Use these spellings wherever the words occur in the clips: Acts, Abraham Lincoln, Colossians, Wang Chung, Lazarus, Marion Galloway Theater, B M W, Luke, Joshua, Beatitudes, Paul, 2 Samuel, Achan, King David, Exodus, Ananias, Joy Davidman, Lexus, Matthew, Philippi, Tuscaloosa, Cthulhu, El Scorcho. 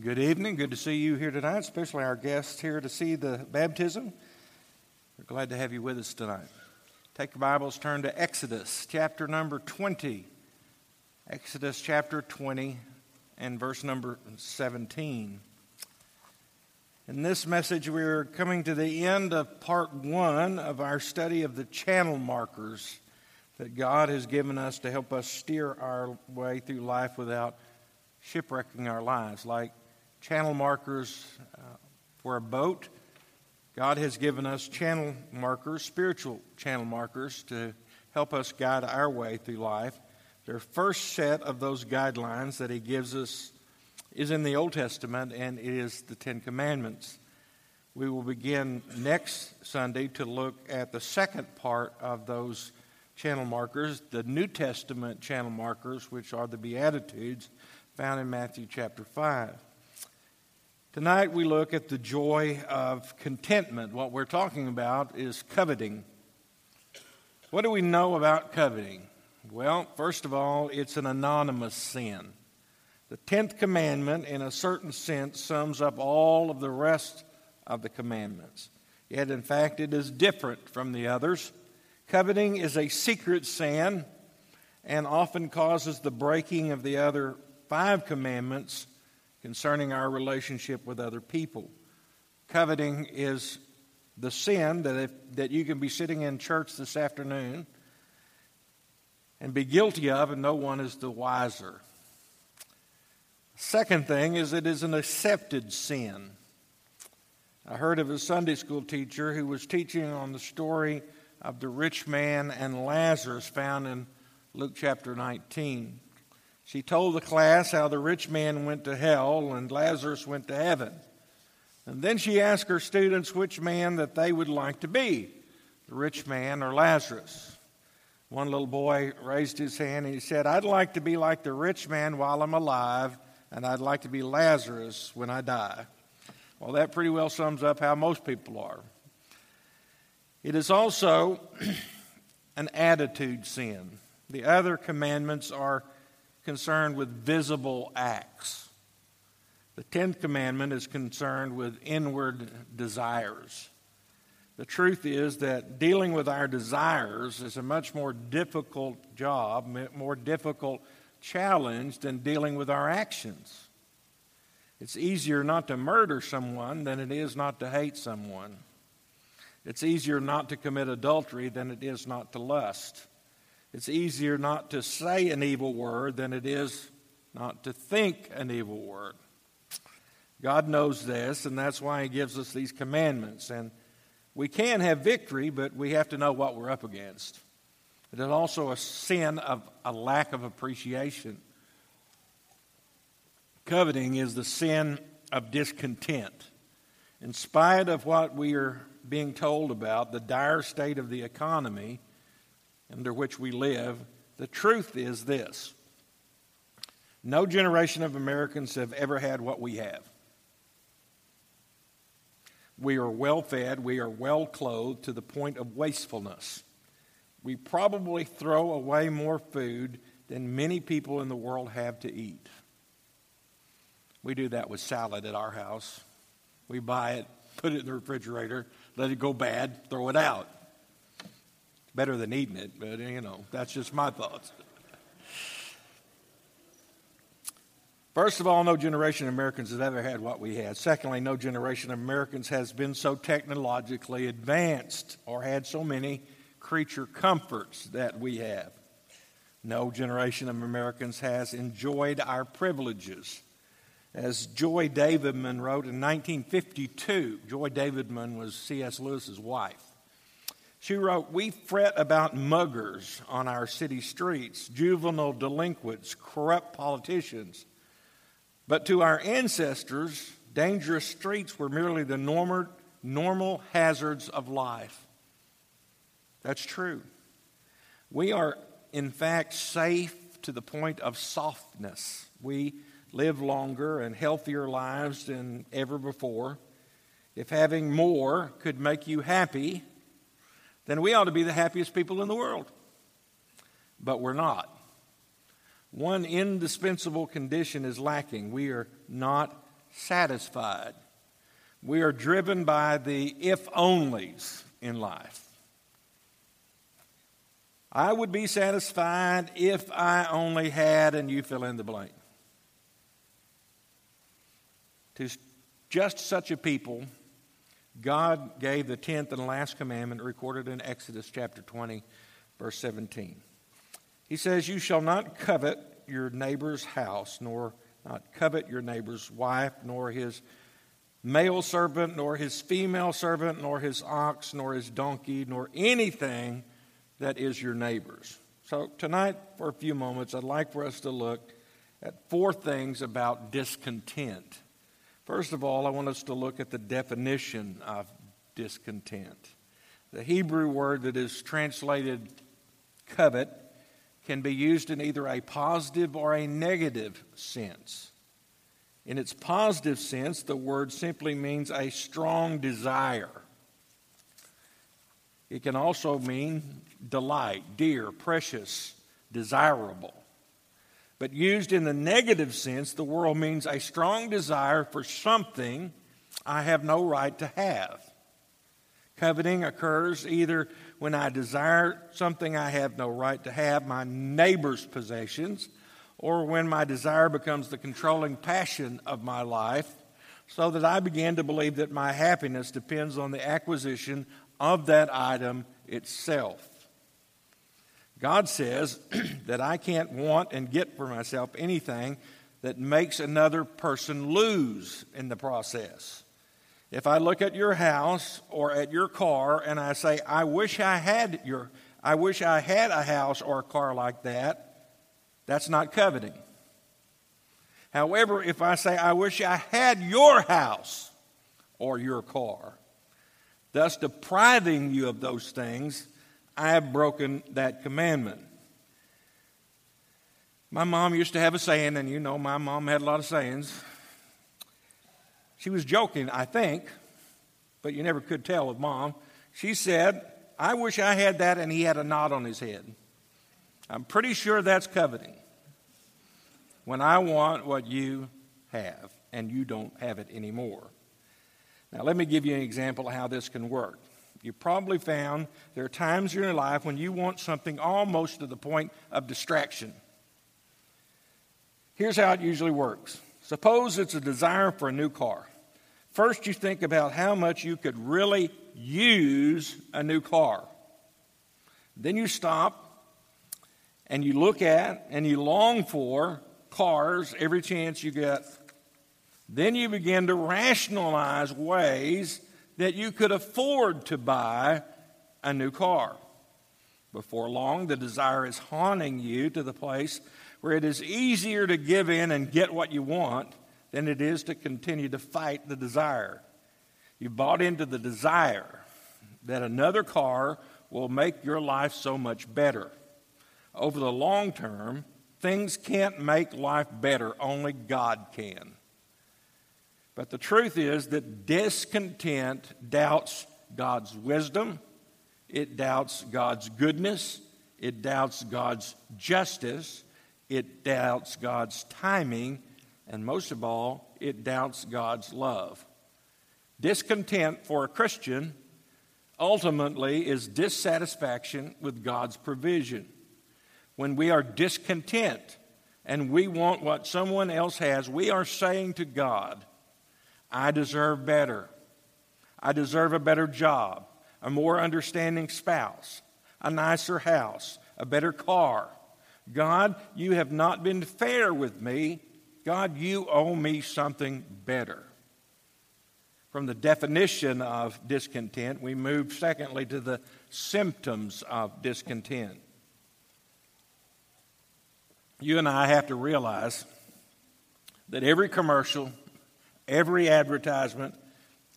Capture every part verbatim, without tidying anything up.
Good evening. Good to see you here tonight, especially our guests here to see the baptism. We're glad to have you with us tonight. Take your Bibles, turn to Exodus chapter number twenty. Exodus chapter twenty and verse number seventeen. In this message, we're coming to the end of part one of our study of the channel markers that God has given us to help us steer our way through life without shipwrecking our lives, like channel markers uh, for a boat. God has given us channel markers, spiritual channel markers, to help us guide our way through life. Their first set of those guidelines that He gives us is in the Old Testament, and it is the Ten Commandments. We will begin next Sunday to look at the second part of those channel markers, the New Testament channel markers, which are the Beatitudes, found in Matthew chapter five. Tonight we look at the joy of contentment. What we're talking about is coveting. What do we know about coveting? Well, first of all, it's an anonymous sin. The tenth commandment, in a certain sense, sums up all of the rest of the commandments. Yet, in fact, it is different from the others. Coveting is a secret sin and often causes the breaking of the other five commandments concerning our relationship with other people. Coveting is the sin that if, that you can be sitting in church this afternoon and be guilty of, and no one is the wiser. Second thing is it is an accepted sin. I heard of a Sunday school teacher who was teaching on the story of the rich man and Lazarus found in Luke chapter nineteen. She told the class how the rich man went to hell and Lazarus went to heaven. And then she asked her students which man that they would like to be, the rich man or Lazarus. One little boy raised his hand and he said, "I'd like to be like the rich man while I'm alive, and I'd like to be Lazarus when I die." Well, that pretty well sums up how most people are. It is also an attitude sin. The other commandments are concerned with visible acts. The tenth commandment is concerned with inward desires. The truth is that dealing with our desires is a much more difficult job, more difficult challenge than dealing with our actions. It's easier not to murder someone than it is not to hate someone. It's easier not to commit adultery than it is not to lust. It's easier not to say an evil word than it is not to think an evil word. God knows this, and that's why He gives us these commandments. And we can have victory, but we have to know what we're up against. It is also a sin of a lack of appreciation. Coveting is the sin of discontent. In spite of what we are being told about, the dire state of the economy under which we live, the truth is this: no generation of Americans have ever had what we have. We are well fed, we are well clothed to the point of wastefulness. We probably throw away more food than many people in the world have to eat. We do that with salad at our house. We buy it, put it in the refrigerator, let it go bad, throw it out. Better than eating it, but, you know, that's just my thoughts. First of all, no generation of Americans has ever had what we had. Secondly, no generation of Americans has been so technologically advanced or had so many creature comforts that we have. No generation of Americans has enjoyed our privileges. As Joy Davidman wrote in nineteen fifty-two, Joy Davidman was C S Lewis's wife. She wrote, "We fret about muggers on our city streets, juvenile delinquents, corrupt politicians. But to our ancestors, dangerous streets were merely the normal, normal hazards of life." That's true. We are, in fact, safe to the point of softness. We live longer and healthier lives than ever before. If having more could make you happy, then we ought to be the happiest people in the world. But we're not. One indispensable condition is lacking. We are not satisfied. We are driven by the if-onlys in life. I would be satisfied if I only had, and you fill in the blank. To just such a people, God gave the tenth and last commandment recorded in Exodus chapter twenty, verse seventeen. He says, "You shall not covet your neighbor's house, nor not covet your neighbor's wife, nor his male servant, nor his female servant, nor his ox, nor his donkey, nor anything that is your neighbor's." So tonight, for a few moments, I'd like for us to look at four things about discontent. First of all, I want us to look at the definition of discontent. The Hebrew word that is translated covet can be used in either a positive or a negative sense. In its positive sense, the word simply means a strong desire. It can also mean delight, dear, precious, desirable. But used in the negative sense, the word means a strong desire for something I have no right to have. Coveting occurs either when I desire something I have no right to have, my neighbor's possessions, or when my desire becomes the controlling passion of my life, so that I begin to believe that my happiness depends on the acquisition of that item itself. God says that I can't want and get for myself anything that makes another person lose in the process. If I look at your house or at your car and I say, I wish I had your, I wish I had a house or a car like that, that's not coveting. However, if I say, I wish I had your house or your car, thus depriving you of those things, I have broken that commandment. My mom used to have a saying, and you know my mom had a lot of sayings. She was joking, I think, but you never could tell with Mom. She said, I wish I had that, and he had a knot on his head. I'm pretty sure that's coveting. When I want what you have, and you don't have it anymore. Now, let me give you an example of how this can work. You probably found there are times in your life when you want something almost to the point of distraction. Here's how it usually works. Suppose it's a desire for a new car. First, you think about how much you could really use a new car. Then you stop and you look at and you long for cars every chance you get. Then you begin to rationalize ways that you could afford to buy a new car. Before long, the desire is haunting you to the place where it is easier to give in and get what you want than it is to continue to fight the desire. You bought into the desire that another car will make your life so much better. Over the long term, things can't make life better. Only God can. But the truth is that discontent doubts God's wisdom, it doubts God's goodness, it doubts God's justice, it doubts God's timing, and most of all, it doubts God's love. Discontent for a Christian ultimately is dissatisfaction with God's provision. When we are discontent and we want what someone else has, we are saying to God, I deserve better. I deserve a better job, a more understanding spouse, a nicer house, a better car. God, you have not been fair with me. God, you owe me something better. From the definition of discontent, we move secondly to the symptoms of discontent. You and I have to realize that every commercial, every advertisement,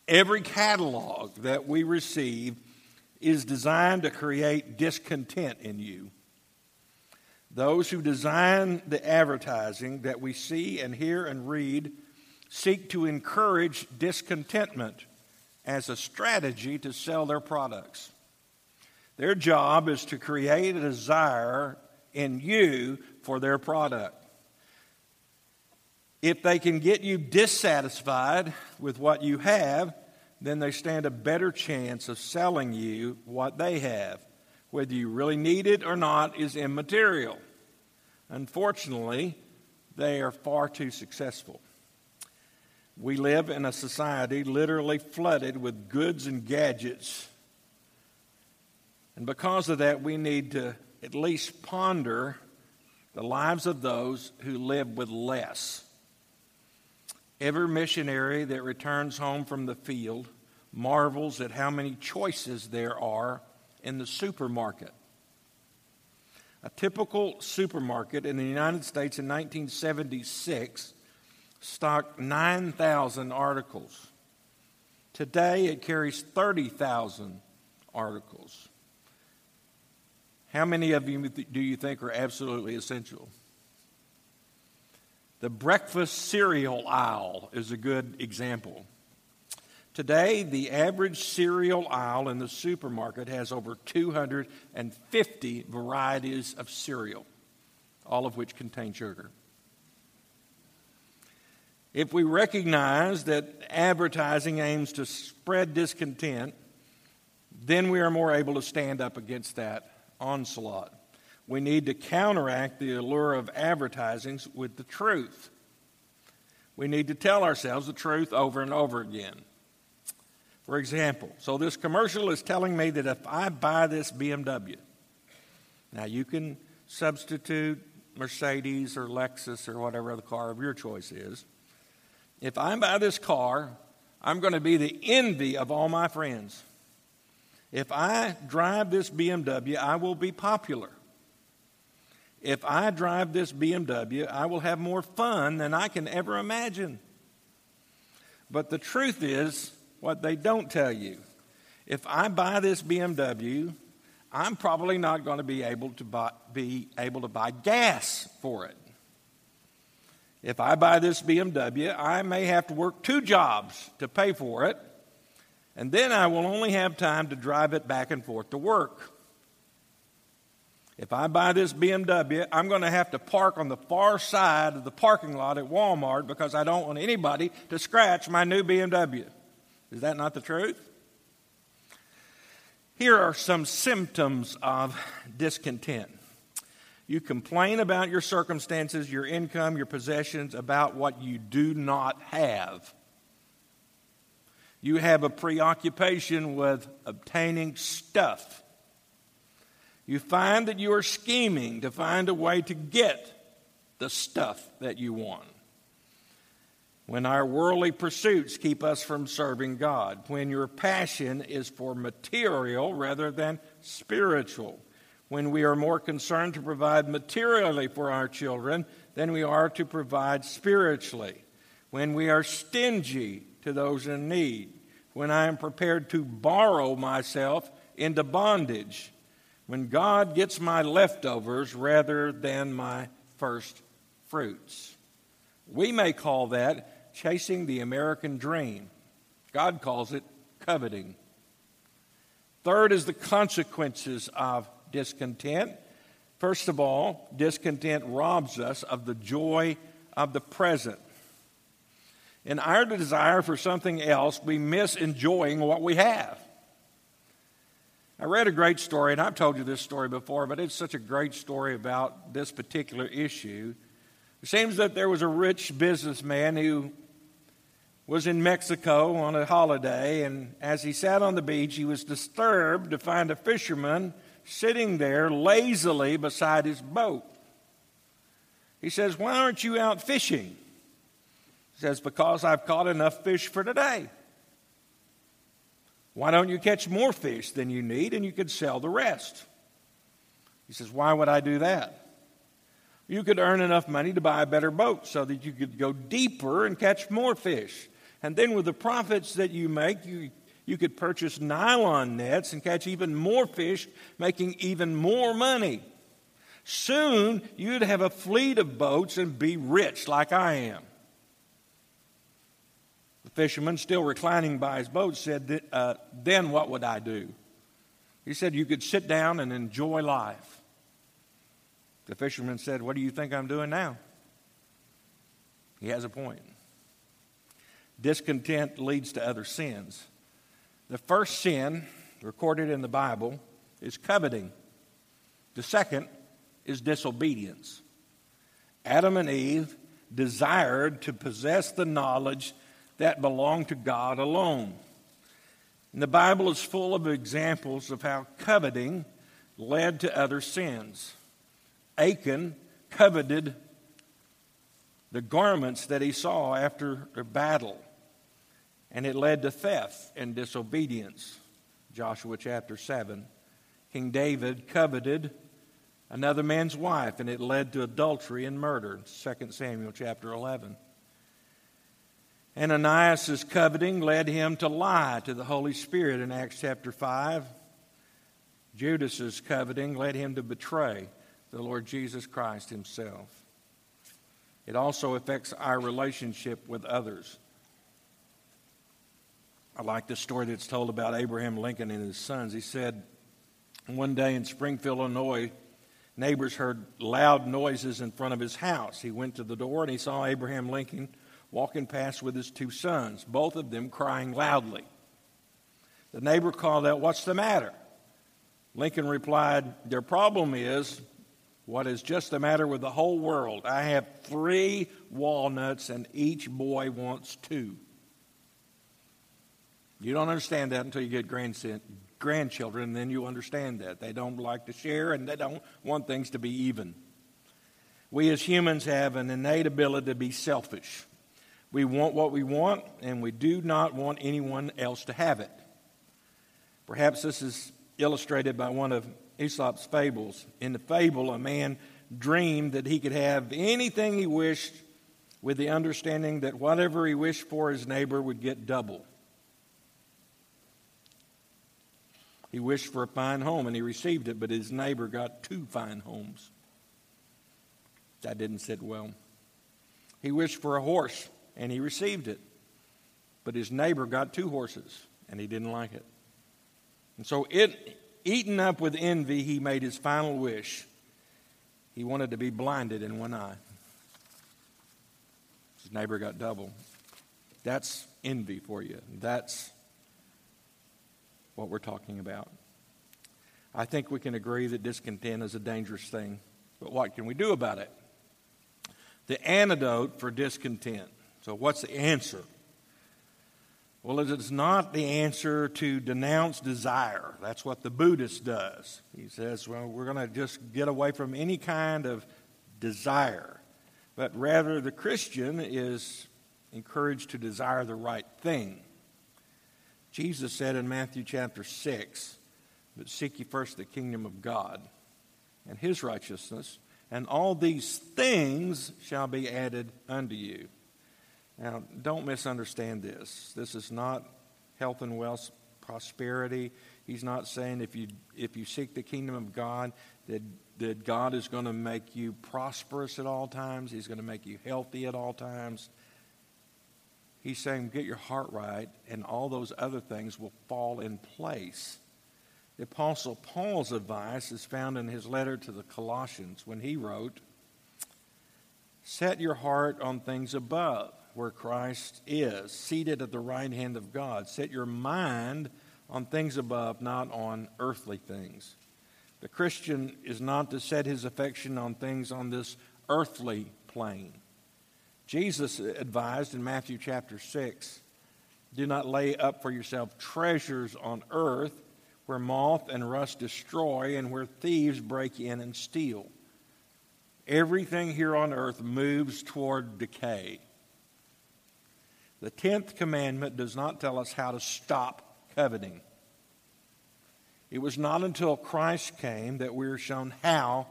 every catalog that we receive is designed to create discontent in you. Those who design the advertising that we see and hear and read seek to encourage discontentment as a strategy to sell their products. Their job is to create a desire in you for their product. If they can get you dissatisfied with what you have, then they stand a better chance of selling you what they have. Whether you really need it or not is immaterial. Unfortunately, they are far too successful. We live in a society literally flooded with goods and gadgets. And because of that, we need to at least ponder the lives of those who live with less. Every missionary that returns home from the field marvels at how many choices there are in the supermarket. A typical supermarket in the United States in nineteen seventy-six stocked nine thousand articles. Today it carries thirty thousand articles. How many of you do you think are absolutely essential? The breakfast cereal aisle is a good example. Today, the average cereal aisle in the supermarket has over two hundred fifty varieties of cereal, all of which contain sugar. If we recognize that advertising aims to spread discontent, then we are more able to stand up against that onslaught. We need to counteract the allure of advertising with the truth. We need to tell ourselves the truth over and over again. For example, so this commercial is telling me that if I buy this B M W, now you can substitute Mercedes or Lexus or whatever the car of your choice is. If I buy this car, I'm going to be the envy of all my friends. If I drive this B M W, I will be popular. If I drive this B M W, I will have more fun than I can ever imagine. But the truth is what they don't tell you. If I buy this B M W, I'm probably not going to be able to buy, be able to buy gas for it. If I buy this B M W, I may have to work two jobs to pay for it, and then I will only have time to drive it back and forth to work. If I buy this B M W, I'm going to have to park on the far side of the parking lot at Walmart because I don't want anybody to scratch my new B M W. Is that not the truth? Here are some symptoms of discontent. You complain about your circumstances, your income, your possessions, about what you do not have. You have a preoccupation with obtaining stuff. You find that you are scheming to find a way to get the stuff that you want. When our worldly pursuits keep us from serving God, when your passion is for material rather than spiritual, when we are more concerned to provide materially for our children than we are to provide spiritually, when we are stingy to those in need, when I am prepared to borrow myself into bondage, when God gets my leftovers rather than my first fruits. We may call that chasing the American dream. God calls it coveting. Third is the consequences of discontent. First of all, discontent robs us of the joy of the present. In our desire for something else, we miss enjoying what we have. I read a great story, and I've told you this story before, but it's such a great story about this particular issue. It seems that there was a rich businessman who was in Mexico on a holiday, and as he sat on the beach, he was disturbed to find a fisherman sitting there lazily beside his boat. He says, "Why aren't you out fishing?" He says, "Because I've caught enough fish for today." "Why don't you catch more fish than you need and you could sell the rest?" He says, "Why would I do that?" "You could earn enough money to buy a better boat so that you could go deeper and catch more fish. And then with the profits that you make, you, you could purchase nylon nets and catch even more fish, making even more money. Soon you'd have a fleet of boats and be rich like I am." Fisherman, still reclining by his boat, said, uh, "Then what would I do?" He said, "You could sit down and enjoy life." The fisherman said, "What do you think I'm doing now?" He has a point. Discontent leads to other sins. The first sin recorded in the Bible is coveting. The second is disobedience. Adam and Eve desired to possess the knowledge that belonged to God alone. And the Bible is full of examples of how coveting led to other sins. Achan coveted the garments that he saw after a battle, and it led to theft and disobedience. Joshua chapter seven. King David coveted another man's wife, and it led to adultery and murder. Second Samuel chapter eleven. Ananias' coveting led him to lie to the Holy Spirit in Acts chapter five. Judas' coveting led him to betray the Lord Jesus Christ himself. It also affects our relationship with others. I like the story that's told about Abraham Lincoln and his sons. He said, one day in Springfield, Illinois, neighbors heard loud noises in front of his house. He went to the door and he saw Abraham Lincoln walking past with his two sons, both of them crying loudly. The neighbor called out, "What's the matter?" Lincoln replied, "Their problem is what is just the matter with the whole world. I have three walnuts and each boy wants two." You don't understand that until you get grandchildren, and then you understand that. They don't like to share and they don't want things to be even. We as humans have an innate ability to be selfish. We want what we want, and we do not want anyone else to have it. Perhaps this is illustrated by one of Aesop's fables. In the fable, a man dreamed that he could have anything he wished with the understanding that whatever he wished for, his neighbor would get double. He wished for a fine home, and he received it, but his neighbor got two fine homes. That didn't sit well. He wished for a horse, and he received it. But his neighbor got two horses, and he didn't like it. And so, it, eaten up with envy, he made his final wish. He wanted to be blinded in one eye. His neighbor got double. That's envy for you. That's what we're talking about. I think we can agree that discontent is a dangerous thing. But what can we do about it? The antidote for discontent. So what's the answer? Well, it is not the answer to denounce desire. That's what the Buddhist does. He says, well, we're going to just get away from any kind of desire. But rather, the Christian is encouraged to desire the right thing. Jesus said in Matthew chapter six, "But seek ye first the kingdom of God and his righteousness, and all these things shall be added unto you." Now, don't misunderstand this. This is not health and wealth, prosperity. He's not saying if you if you seek the kingdom of God that, that God is going to make you prosperous at all times. He's going to make you healthy at all times. He's saying get your heart right and all those other things will fall in place. The Apostle Paul's advice is found in his letter to the Colossians when he wrote, "Set your heart on things above, where Christ is, seated at the right hand of God. Set your mind on things above, not on earthly things." The Christian is not to set his affection on things on this earthly plane. Jesus advised in Matthew chapter six, "Do not lay up for yourself treasures on earth, where moth and rust destroy and where thieves break in and steal." Everything here on earth moves toward decay. The tenth commandment does not tell us how to stop coveting. It was not until Christ came that we were shown how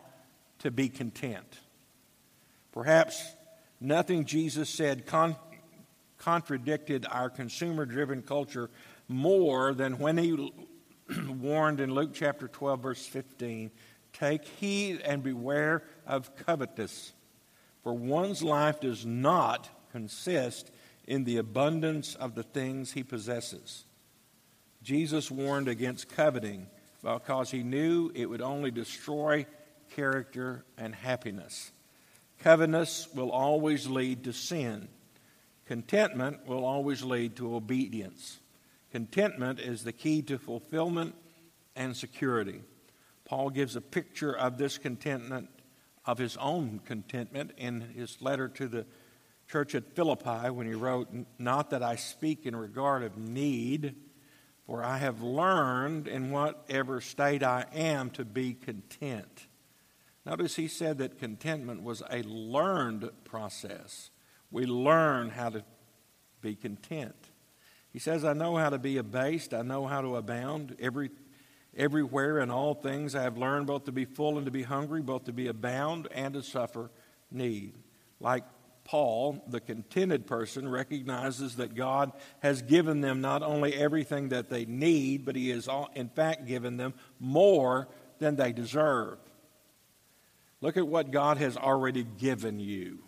to be content. Perhaps nothing Jesus said con- contradicted our consumer-driven culture more than when he warned in Luke chapter twelve, verse fifteen, "Take heed and beware of covetousness, for one's life does not consist in the abundance of the things he possesses." Jesus warned against coveting because he knew it would only destroy character and happiness. Covetousness will always lead to sin. Contentment will always lead to obedience. Contentment is the key to fulfillment and security. Paul gives a picture of this contentment, of his own contentment, in his letter to the church at Philippi when he wrote, "Not that I speak in regard of need, for I have learned in whatever state I am to be content." Notice he said that contentment was a learned process. We learn how to be content. He says, "I know how to be abased. I know how to abound. Every, everywhere in all things I have learned both to be full and to be hungry, both to be abound and to suffer need." Like Paul, the contented person recognizes that God has given them not only everything that they need, but he has in fact given them more than they deserve. Look at what God has already given you.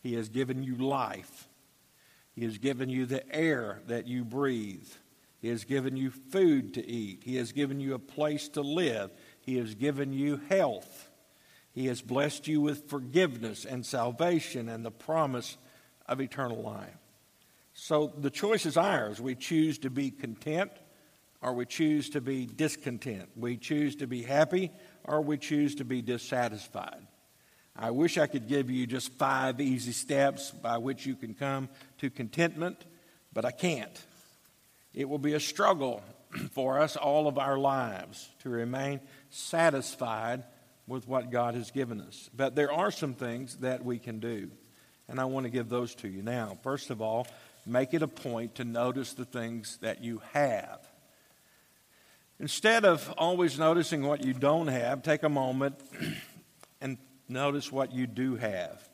He has given you life. He has given you the air that you breathe. He has given you food to eat. He has given you a place to live. He has given you health. He has blessed you with forgiveness and salvation and the promise of eternal life. So the choice is ours. We choose to be content or we choose to be discontent. We choose to be happy or we choose to be dissatisfied. I wish I could give you just five easy steps by which you can come to contentment, but I can't. It will be a struggle for us all of our lives to remain satisfied with what God has given us. But there are some things that we can do, and I want to give those to you now. First of all, make it a point to notice the things that you have. Instead of always noticing what you don't have, take a moment and notice what you do have.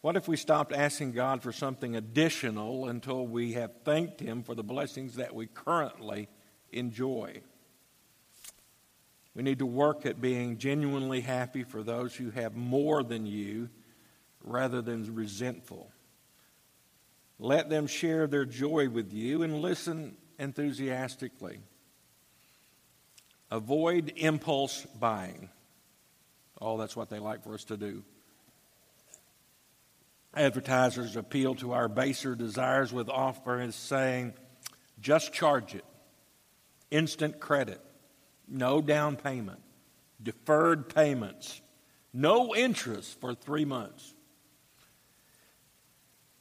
What if we stopped asking God for something additional until we have thanked Him for the blessings that we currently enjoy? We need to work at being genuinely happy for those who have more than you rather than resentful. Let them share their joy with you and listen enthusiastically. Avoid impulse buying. Oh, that's what they like for us to do. Advertisers appeal to our baser desires with offers saying, "Just charge it, instant credit, no down payment, deferred payments, no interest for three months."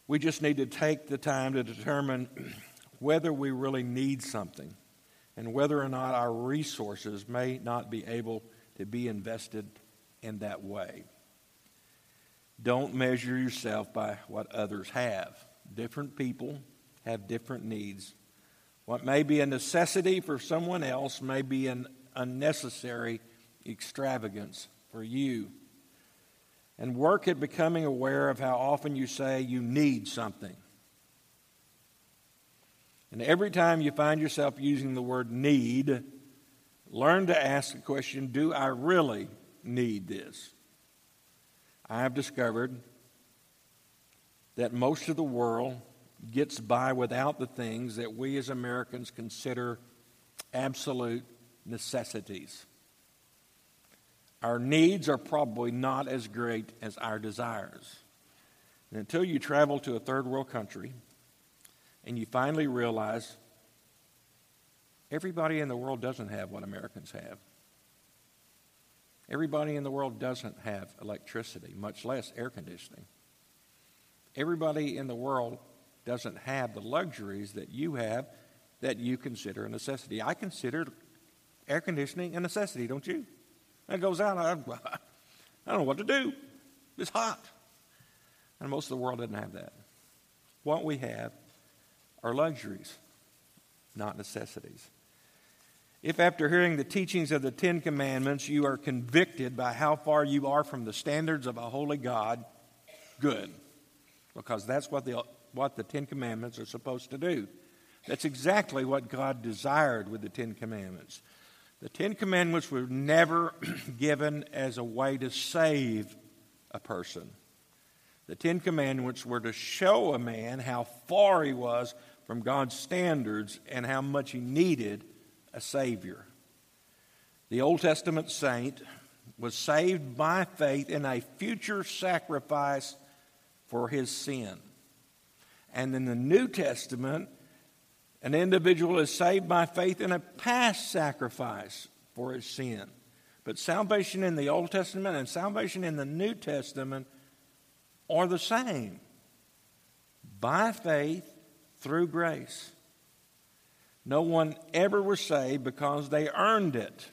We just need to take the time to determine whether we really need something and whether or not our resources may not be able to be invested in that way. Don't measure yourself by what others have. Different people have different needs. What may be a necessity for someone else may be an unnecessary extravagance for you. And work at becoming aware of how often you say you need something. And every time you find yourself using the word need, learn to ask the question, do I really need this? I have discovered that most of the world gets by without the things that we as Americans consider absolute necessities. Our needs are probably not as great as our desires. And until you travel to a third world country and you finally realize everybody in the world doesn't have what Americans have. Everybody in the world doesn't have electricity, much less air conditioning. Everybody in the world doesn't have the luxuries that you have that you consider a necessity. I consider air conditioning a necessity, don't you? It goes out, I, I don't know what to do. It's hot. And most of the world doesn't have that. What we have are luxuries, not necessities. If after hearing the teachings of the Ten Commandments you are convicted by how far you are from the standards of a holy God, good. Because that's what the what the Ten Commandments are supposed to do. That's exactly what God desired with the Ten Commandments. The Ten Commandments were never given as a way to save a person. The Ten Commandments were to show a man how far he was from God's standards and how much he needed a Savior. The Old Testament saint was saved by faith in a future sacrifice for his sin. And in the New Testament, an individual is saved by faith in a past sacrifice for his sin. But salvation in the Old Testament and salvation in the New Testament are the same. By faith, through grace. No one ever was saved because they earned it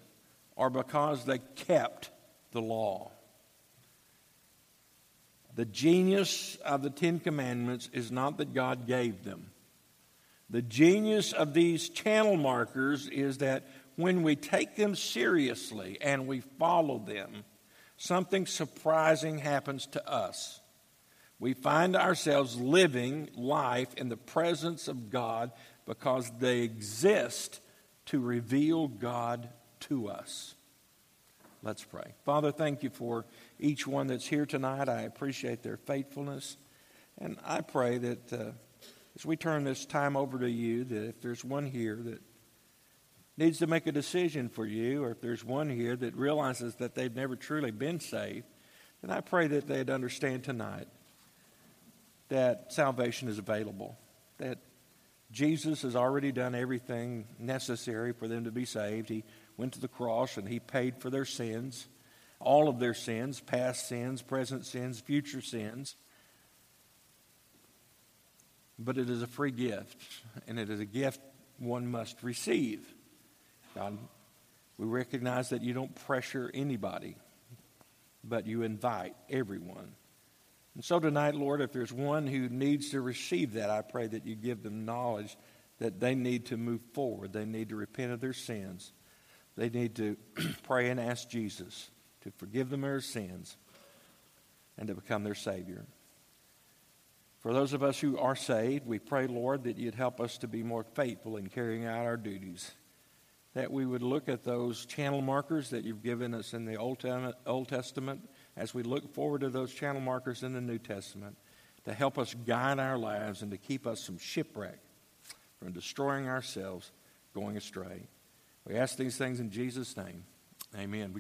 or because they kept the law. The genius of the Ten Commandments is not that God gave them. The genius of these channel markers is that when we take them seriously and we follow them, something surprising happens to us. We find ourselves living life in the presence of God because they exist to reveal God to us. Let's pray. Father, thank you for each one that's here tonight. I appreciate their faithfulness. And I pray that uh, as we turn this time over to you, that if there's one here that needs to make a decision for you, or if there's one here that realizes that they've never truly been saved, then I pray that they'd understand tonight that salvation is available, that Jesus has already done everything necessary for them to be saved. He went to the cross and he paid for their sins, all of their sins, past sins, present sins, future sins. But it is a free gift, and it is a gift one must receive. God, we recognize that you don't pressure anybody, but you invite everyone. And so tonight, Lord, if there's one who needs to receive that, I pray that you give them knowledge that they need to move forward. They need to repent of their sins. They need to pray and ask Jesus to forgive them their sins and to become their Savior. For those of us who are saved, we pray, Lord, that you'd help us to be more faithful in carrying out our duties, that we would look at those channel markers that you've given us in the Old Testament as we look forward to those channel markers in the New Testament to help us guide our lives and to keep us from shipwreck, from destroying ourselves, going astray. We ask these things in Jesus' name. Amen.